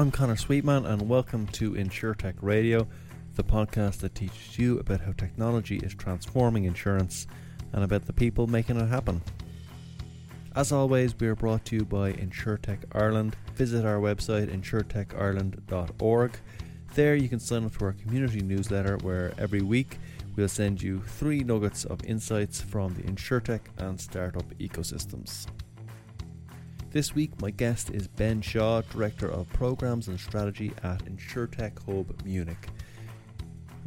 I'm Connor Sweetman and welcome to InsureTech Radio, the podcast that teaches you about how technology is transforming insurance and about the people making it happen. As always, we are brought to you by InsureTech Ireland. Visit our website insuretechireland.org. There you can sign up to our community newsletter where every week we'll send you three nuggets of insights from the InsureTech and startup ecosystems. This week, my guest is Ben Shaw, Director of Programs and Strategy at InsurTech Hub Munich.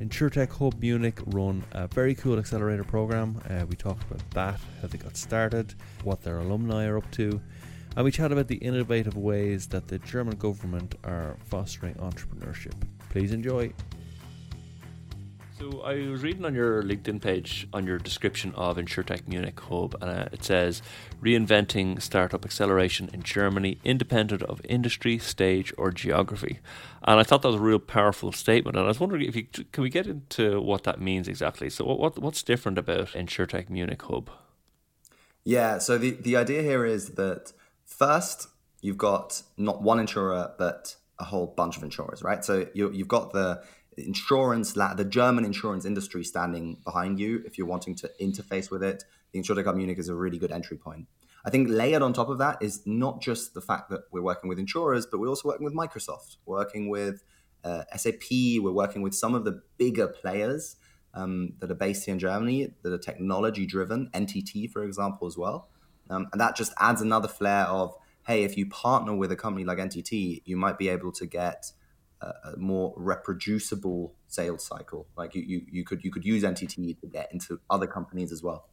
InsurTech Hub Munich run a very cool accelerator program. We talked about that, how they got started, what their alumni are up to, and we chat about the innovative ways that the German government are fostering entrepreneurship. Please enjoy. So I was reading on your LinkedIn page on your description of InsurTech Munich Hub, and it says, reinventing startup acceleration in Germany, independent of industry, stage or geography. And I thought that was a real powerful statement. And I was wondering, if you can we get into what that means exactly? So what's different about InsurTech Munich Hub? Yeah, so the idea here is that first, you've got not one insurer, but a whole bunch of insurers, right? So you've got the insurance, the German insurance industry standing behind you. If you're wanting to interface with it, the InsurTech Hub Munich is a really good entry point. I think layered on top of that is not just the fact that we're working with insurers, but we're also working with Microsoft, working with SAP, we're working with some of the bigger players that are based here in Germany, that are technology driven, NTT, for example, as well. And that just adds another flair of, hey, if you partner with a company like NTT, you might be able to get a more reproducible sales cycle. Like you could use NTT to get into other companies as well.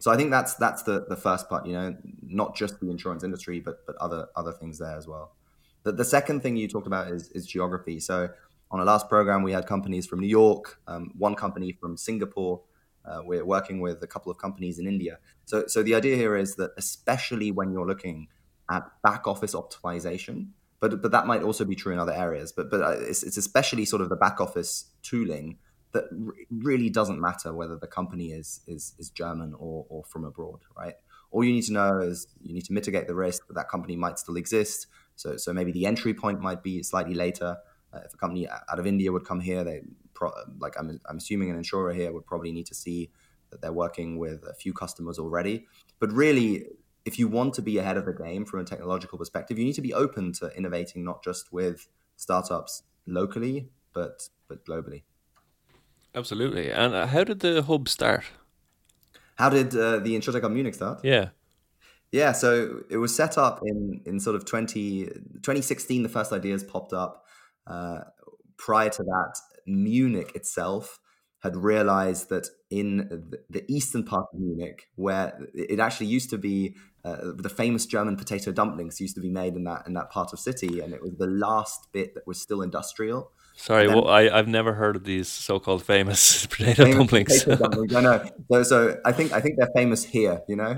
So I think that's the first part, you know, not just the insurance industry, but other things there as well. The second thing you talked about is geography. So on our last program, we had companies from New York, one company from Singapore. We're working with a couple of companies in India. So the idea here is that especially when you're looking at back office optimization, But that might also be true in other areas. But it's especially sort of the back office tooling that really doesn't matter whether the company is German or from abroad, right? All you need to know is you need to mitigate the risk that company might still exist. So maybe the entry point might be slightly later. If a company out of India would come here, I'm assuming an insurer here would probably need to see that they're working with a few customers already. But really, if you want to be ahead of the game from a technological perspective, you need to be open to innovating, not just with startups locally, but globally. Absolutely. And how did the hub start? How did the InsurTech Hub Munich start? Yeah. So it was set up in sort of 2016. The first ideas popped up. Prior to that, Munich itself had realized that in the eastern part of Munich, where it actually used to be the famous German potato dumplings used to be made in that part of city, and it was the last bit that was still industrial. Sorry, then, I've never heard of these so-called famous potato dumplings. Potato dumplings. I know. So I think they're famous here, you know.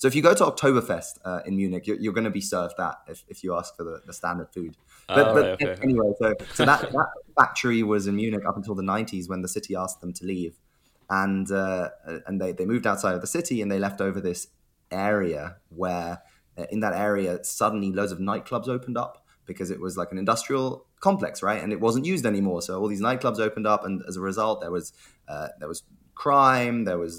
So if you go to Oktoberfest in Munich, you're going to be served that if you ask for the standard food. But anyway, so that factory was in Munich up until the 90s when the city asked them to leave, and they moved outside of the city and they left over this area where in that area suddenly loads of nightclubs opened up because it was like an industrial complex, right? And it wasn't used anymore. So all these nightclubs opened up, and as a result, there was crime, there was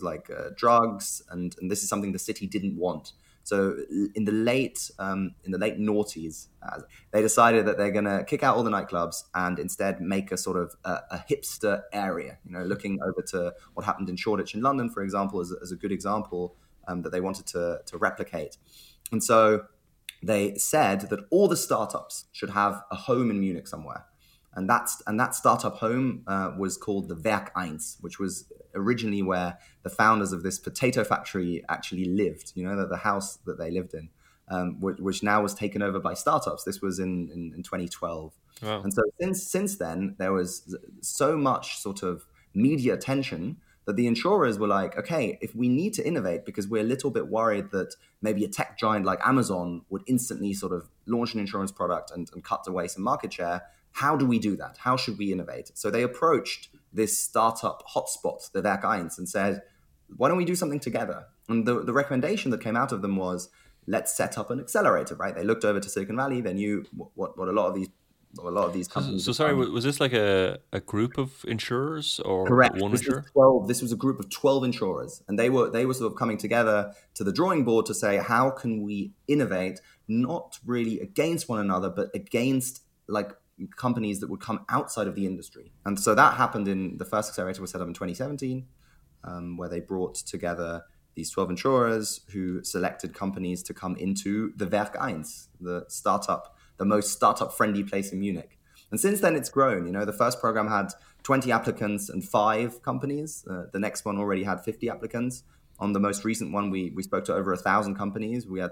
drugs, and this is something the city didn't want. So in the late noughties, they decided that they're going to kick out all the nightclubs and instead make a sort of a hipster area. You know, looking over to what happened in Shoreditch in London, for example, as a good example that they wanted to replicate, and so they said that all the startups should have a home in Munich somewhere. And that startup home was called the Werk1, which was originally where the founders of this potato factory actually lived, you know, the house that they lived in, which now was taken over by startups. This was in 2012. Wow. And so since then, there was so much sort of media attention that the insurers were like, okay, if we need to innovate because we're a little bit worried that maybe a tech giant like Amazon would instantly sort of launch an insurance product and cut away some market share, how do we do that? How should we innovate? So they approached this startup hotspot, the Werk1, and said, why don't we do something together? And the recommendation that came out of them was let's set up an accelerator, right? They looked over to Silicon Valley. They knew what a lot of these companies. So sorry, was this like a group of insurers or correct. One insurer? This was a group of 12 insurers, and they were sort of coming together to the drawing board to say, how can we innovate, not really against one another, but against like companies that would come outside of the industry. And so that happened in the first accelerator was set up in 2017, where they brought together these 12 insurers who selected companies to come into the Werk1, the startup, the most startup-friendly place in Munich. And since then, it's grown. You know, the first program had 20 applicants and 5 companies. The next one already had 50 applicants. On the most recent one, we spoke to over 1,000 companies. We had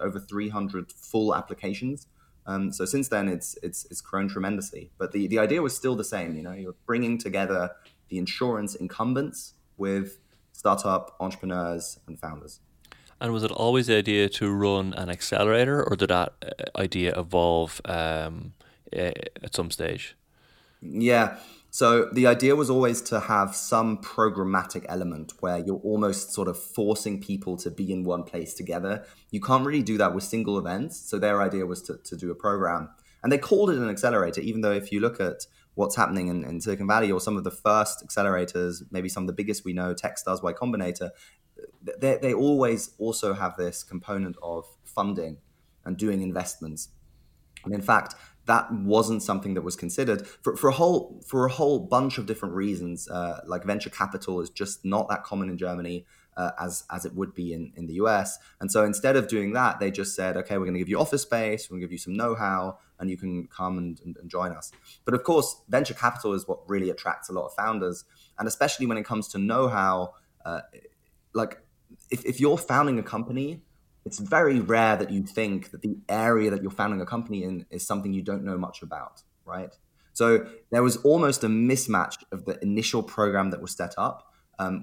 over 300 full applications. So since then, it's grown tremendously. But the idea was still the same. You know, you're bringing together the insurance incumbents with startup entrepreneurs and founders. And was it always the idea to run an accelerator, or did that idea evolve at some stage? Yeah. So the idea was always to have some programmatic element where you're almost sort of forcing people to be in one place together. You can't really do that with single events. So their idea was to do a program. And they called it an accelerator, even though if you look at what's happening in Silicon Valley or some of the first accelerators, maybe some of the biggest we know, Techstars, Y Combinator, they always also have this component of funding and doing investments. And in fact, that wasn't something that was considered for a whole bunch of different reasons. Like venture capital is just not that common in Germany as it would be in the US. And so instead of doing that, they just said, okay, we're going to give you office space, we're going to give you some know-how, and you can come and join us. But of course, venture capital is what really attracts a lot of founders. And especially when it comes to know-how, like if you're founding a company, it's very rare that you think that the area that you're founding a company in is something you don't know much about, right? So there was almost a mismatch of the initial program that was set up,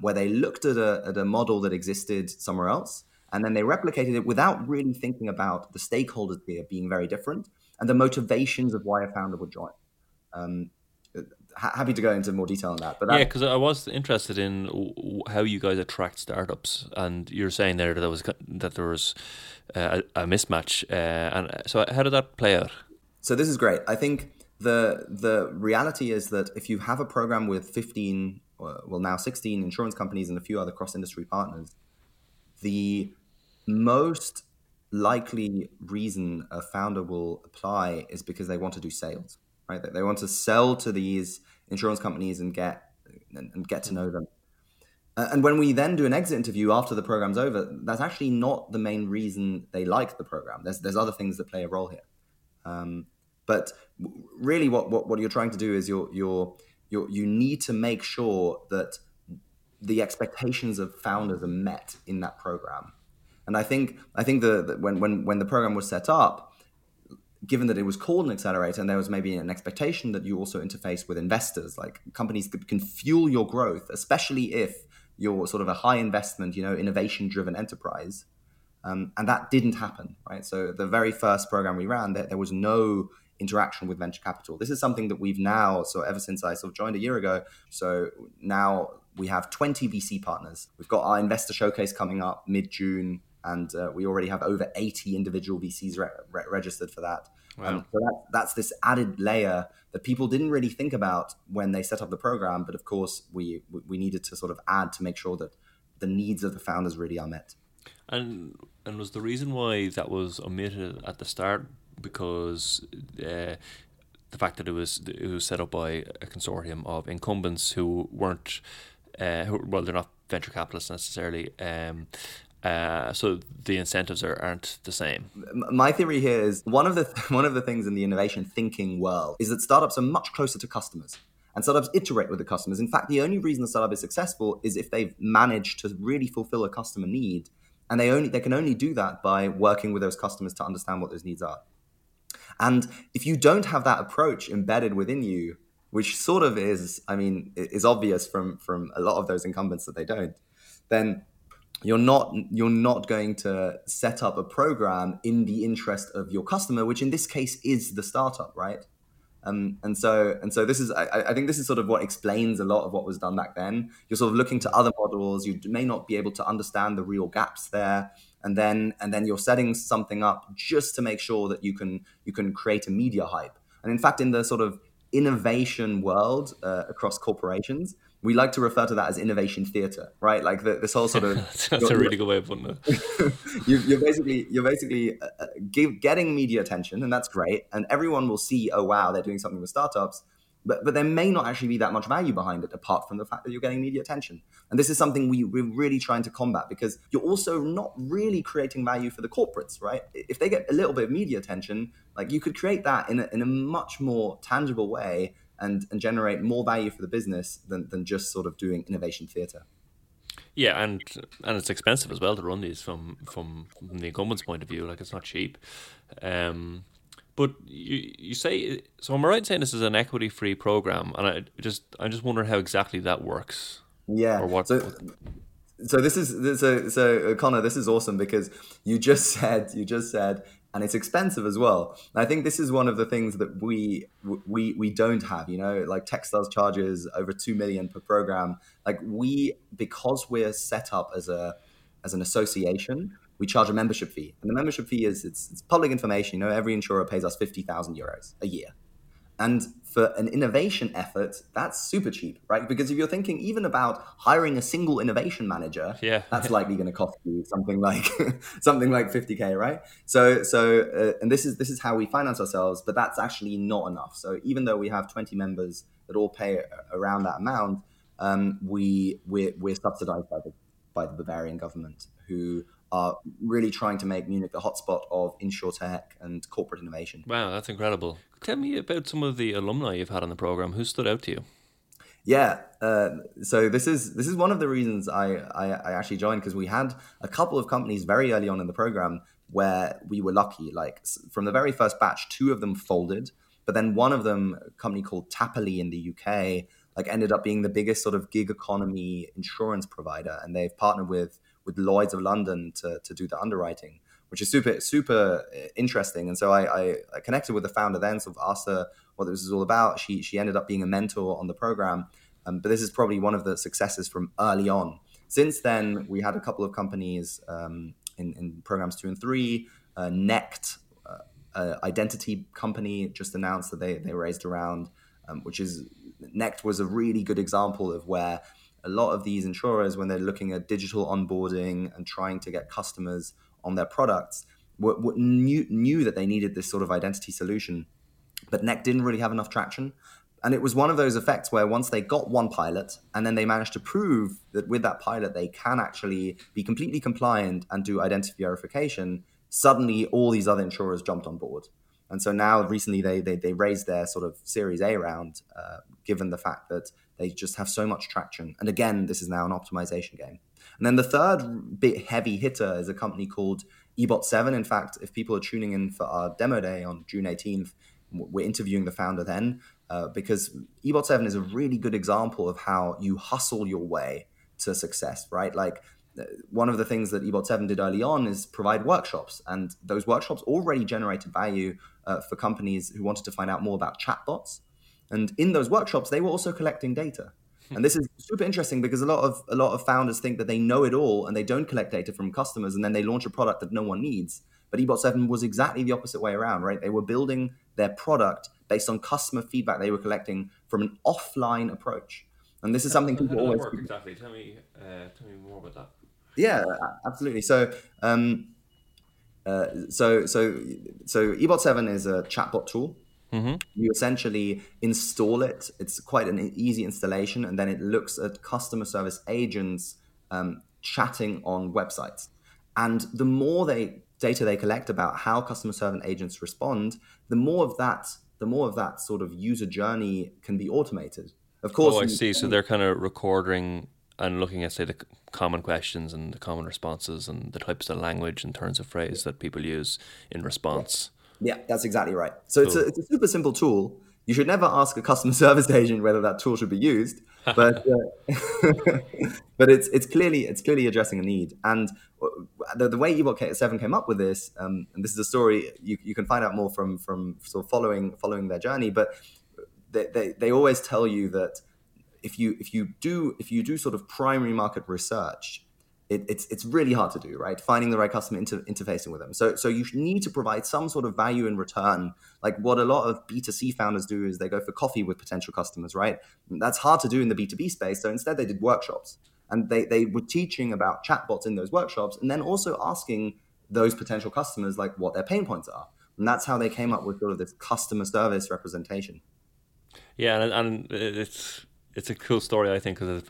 where they looked at a model that existed somewhere else, and then they replicated it without really thinking about the stakeholders here being very different and the motivations of why a founder would join. Happy to go into more detail on that. But yeah, because I was interested in how you guys attract startups, and you're saying there that there was a mismatch. And so, how did that play out? So this is great. I think the reality is that if you have a program with 15, well now 16 insurance companies and a few other cross-industry partners, the most likely reason a founder will apply is because they want to do sales. Right, they want to sell to these insurance companies and get to know them. And when we then do an exit interview after the program's over, that's actually not the main reason they like the program. There's other things that play a role here. But really, what you're trying to do is you need to make sure that the expectations of founders are met in that program. And I think that when the program was set up, given that it was called an accelerator and there was maybe an expectation that you also interface with investors, like companies that can fuel your growth, especially if you're sort of a high investment, you know, innovation-driven enterprise. And that didn't happen, right? So the very first program we ran, there was no interaction with venture capital. This is something that we've now, so ever since I sort of joined a year ago, so now we have 20 VC partners. We've got our investor showcase coming up mid-June, and we already have over 80 individual VCs registered for that. Wow. So that's this added layer that people didn't really think about when they set up the program. But of course, we needed to sort of add to make sure that the needs of the founders really are met. And was the reason why that was omitted at the start because the fact that it was set up by a consortium of incumbents who weren't, they're not venture capitalists necessarily. So the incentives aren't the same. My theory here is one of the things in the innovation thinking world is that startups are much closer to customers, and startups iterate with the customers. In fact, the only reason a startup is successful is if they've managed to really fulfill a customer need, and they can only do that by working with those customers to understand what those needs are. And if you don't have that approach embedded within you, which sort of is obvious from a lot of those incumbents that they don't, then you're not going to set up a program in the interest of your customer, which in this case is the startup, right? And so this is, I think this is sort of what explains a lot of what was done back then. You're sort of looking to other models. You may not be able to understand the real gaps there. and then you're setting something up just to make sure that you can create a media hype. And in fact, in the sort of innovation world across corporations, we like to refer to that as innovation theater, right? Like this whole sort of that's a really good way of putting it. You're basically getting media attention, and that's great. And everyone will see, oh wow, they're doing something with startups, but there may not actually be that much value behind it, apart from the fact that you're getting media attention. And this is something we're really trying to combat, because you're also not really creating value for the corporates, right? If they get a little bit of media attention, like you could create that in a much more tangible way. And generate more value for the business than just sort of doing innovation theatre. Yeah, and it's expensive as well to run these from the incumbent's point of view. Like, it's not cheap. But you say, so am I right in saying this is an equity-free program? And I just wonder how exactly that works. Yeah. Or what? So this is Connor, this is awesome, because you just said. And it's expensive as well. And I think this is one of the things that we don't have, you know, like Techstars charges over $2 million per program. Like because we're set up as an association, we charge a membership fee. And the membership fee is it's public information. You know, every insurer pays us 50,000 euros a year. And for an innovation effort, that's super cheap, right? Because if you're thinking even about hiring a single innovation manager, that's likely going to cost you something like 50K, right? So and this is how we finance ourselves, but that's actually not enough. So even though we have 20 members that all pay around that amount, we're subsidized by the Bavarian government, who are really trying to make Munich the hotspot of InsurTech and corporate innovation. Wow, that's incredible. Tell me about some of the alumni you've had on the program. Who stood out to you? Yeah, so this is one of the reasons I actually joined, because we had a couple of companies very early on in the program where we were lucky. Like from the very first batch, two of them folded, but then one of them, a company called Tapily in the UK, like ended up being the biggest sort of gig economy insurance provider, and they've partnered with Lloyd's of London to do the underwriting, which is super, super interesting. And so I connected with the founder then, sort of asked her what this is all about. She ended up being a mentor on the program. But this is probably one of the successes from early on. Since then, we had a couple of companies in programs 2 and 3. NECT, identity company, just announced that they raised around, which is, NECT was a really good example of where a lot of these insurers, when they're looking at digital onboarding and trying to get customers on their products, knew that they needed this sort of identity solution, but NECT didn't really have enough traction. And it was one of those effects where once they got one pilot, and then they managed to prove that with that pilot, they can actually be completely compliant and do identity verification, suddenly all these other insurers jumped on board. And so now recently they raised their sort of Series A round, given the fact that they just have so much traction. And again, this is now an optimization game. And then the third bit heavy hitter is a company called Ebot7. In fact, if people are tuning in for our demo day on June 18th, we're interviewing the founder then, because Ebot7 is a really good example of how you hustle your way to success, right? Like one of the things that Ebot7 did early on is provide workshops, and those workshops already generated value for companies who wanted to find out more about chatbots. And in those workshops, they were also collecting data. And this is super interesting, because a lot of founders think that they know it all and they don't collect data from customers, and then they launch a product that no one needs. But Ebot7 was exactly the opposite way around, right? They were building their product based on customer feedback they were collecting from an offline approach. And this is something people always... How did that work exactly? Tell me more about that. Yeah, absolutely. So Ebot7 is a chatbot tool. Mm-hmm. You essentially install it. It's quite an easy installation. And then it looks at customer service agents chatting on websites. And the more data they collect about how customer service agents respond, the more of that sort of user journey can be automated. Of course. Oh, I see. So they're kind of recording and looking at, say, the common questions and the common responses and the types of language and turns of phrase that people use in response. Yeah. Yeah, that's exactly right. So cool. It's a super simple tool. You should never ask a customer service agent whether that tool should be used, but but it's clearly addressing a need. And the way Ebot7 came up with this, and this is a story you can find out more from sort of following their journey. But they always tell you that if you do sort of primary market research, it's really hard to do, right? Finding the right customer, interfacing with them. So you need to provide some sort of value in return. Like what a lot of B2C founders do is they go for coffee with potential customers, right? That's hard to do in the B2B space. So instead they did workshops, and they were teaching about chatbots in those workshops, and then also asking those potential customers like what their pain points are. And that's how they came up with sort of this customer service representation. Yeah, and it's a cool story, I think, because it's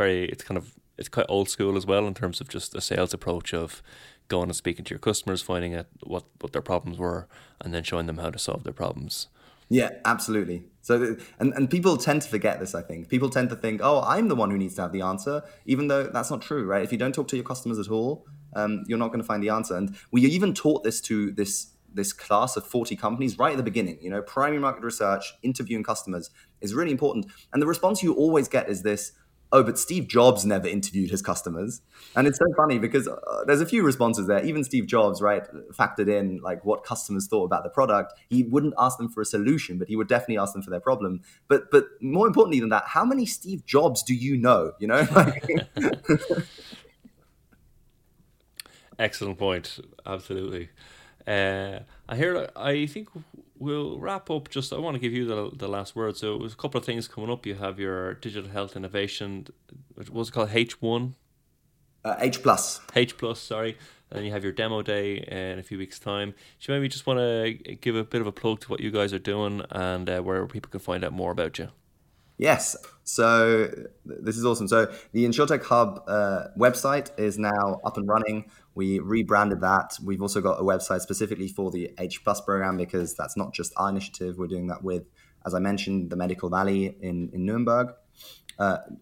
quite old school as well in terms of just a sales approach of going and speaking to your customers, finding out what their problems were, and then showing them how to solve their problems. Yeah, absolutely. So, and people tend to forget this, I think. People tend to think, oh, I'm the one who needs to have the answer, even though that's not true, right? If you don't talk to your customers at all, you're not going to find the answer. And we even taught this to this class of 40 companies right at the beginning. You know, primary market research, interviewing customers is really important. And the response you always get is this, oh, but Steve Jobs never interviewed his customers. And it's so funny because there's a few responses there. Even Steve Jobs, right, factored in like what customers thought about the product. He wouldn't ask them for a solution, but he would definitely ask them for their problem. But more importantly than that, how many Steve Jobs do you know? You know? Like, excellent point. Absolutely. I think we'll wrap up. I want to give you the last word. So there's a couple of things coming up. You have your digital health innovation, what was it called? H1? H+, sorry. And you have your demo day in a few weeks' time. Do you maybe just want to give a bit of a plug to what you guys are doing and where people can find out more about you? Yes. So this is awesome. So the InsurTech Hub website is now up and running. We rebranded that. We've also got a website specifically for the H+ program, because that's not just our initiative. We're doing that with, as I mentioned, the Medical Valley in Nuremberg.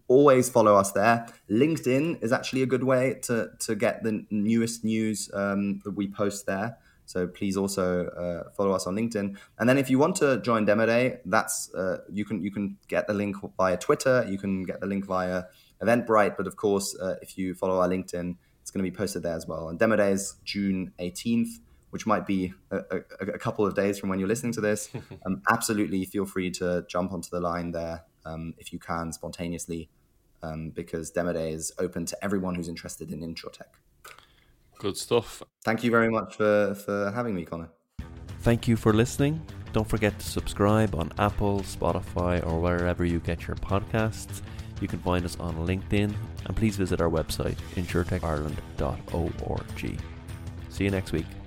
Always follow us there. LinkedIn is actually a good way to get the newest news that we post there. So please also follow us on LinkedIn. And then if you want to join Demo Day, that's you can get the link via Twitter. You can get the link via Eventbrite. But of course, if you follow our LinkedIn, it's going to be posted there as well. And Demo Day is June 18th, which might be a couple of days from when you're listening to this. Absolutely feel free to jump onto the line there if you can spontaneously, because Demo Day is open to everyone who's interested in InsurTech. Good stuff. Thank you very much for having me, Connor. Thank you for listening. Don't forget to subscribe on Apple, Spotify, or wherever you get your podcasts. You can find us on LinkedIn, and please visit our website, insuretechireland.org. See you next week.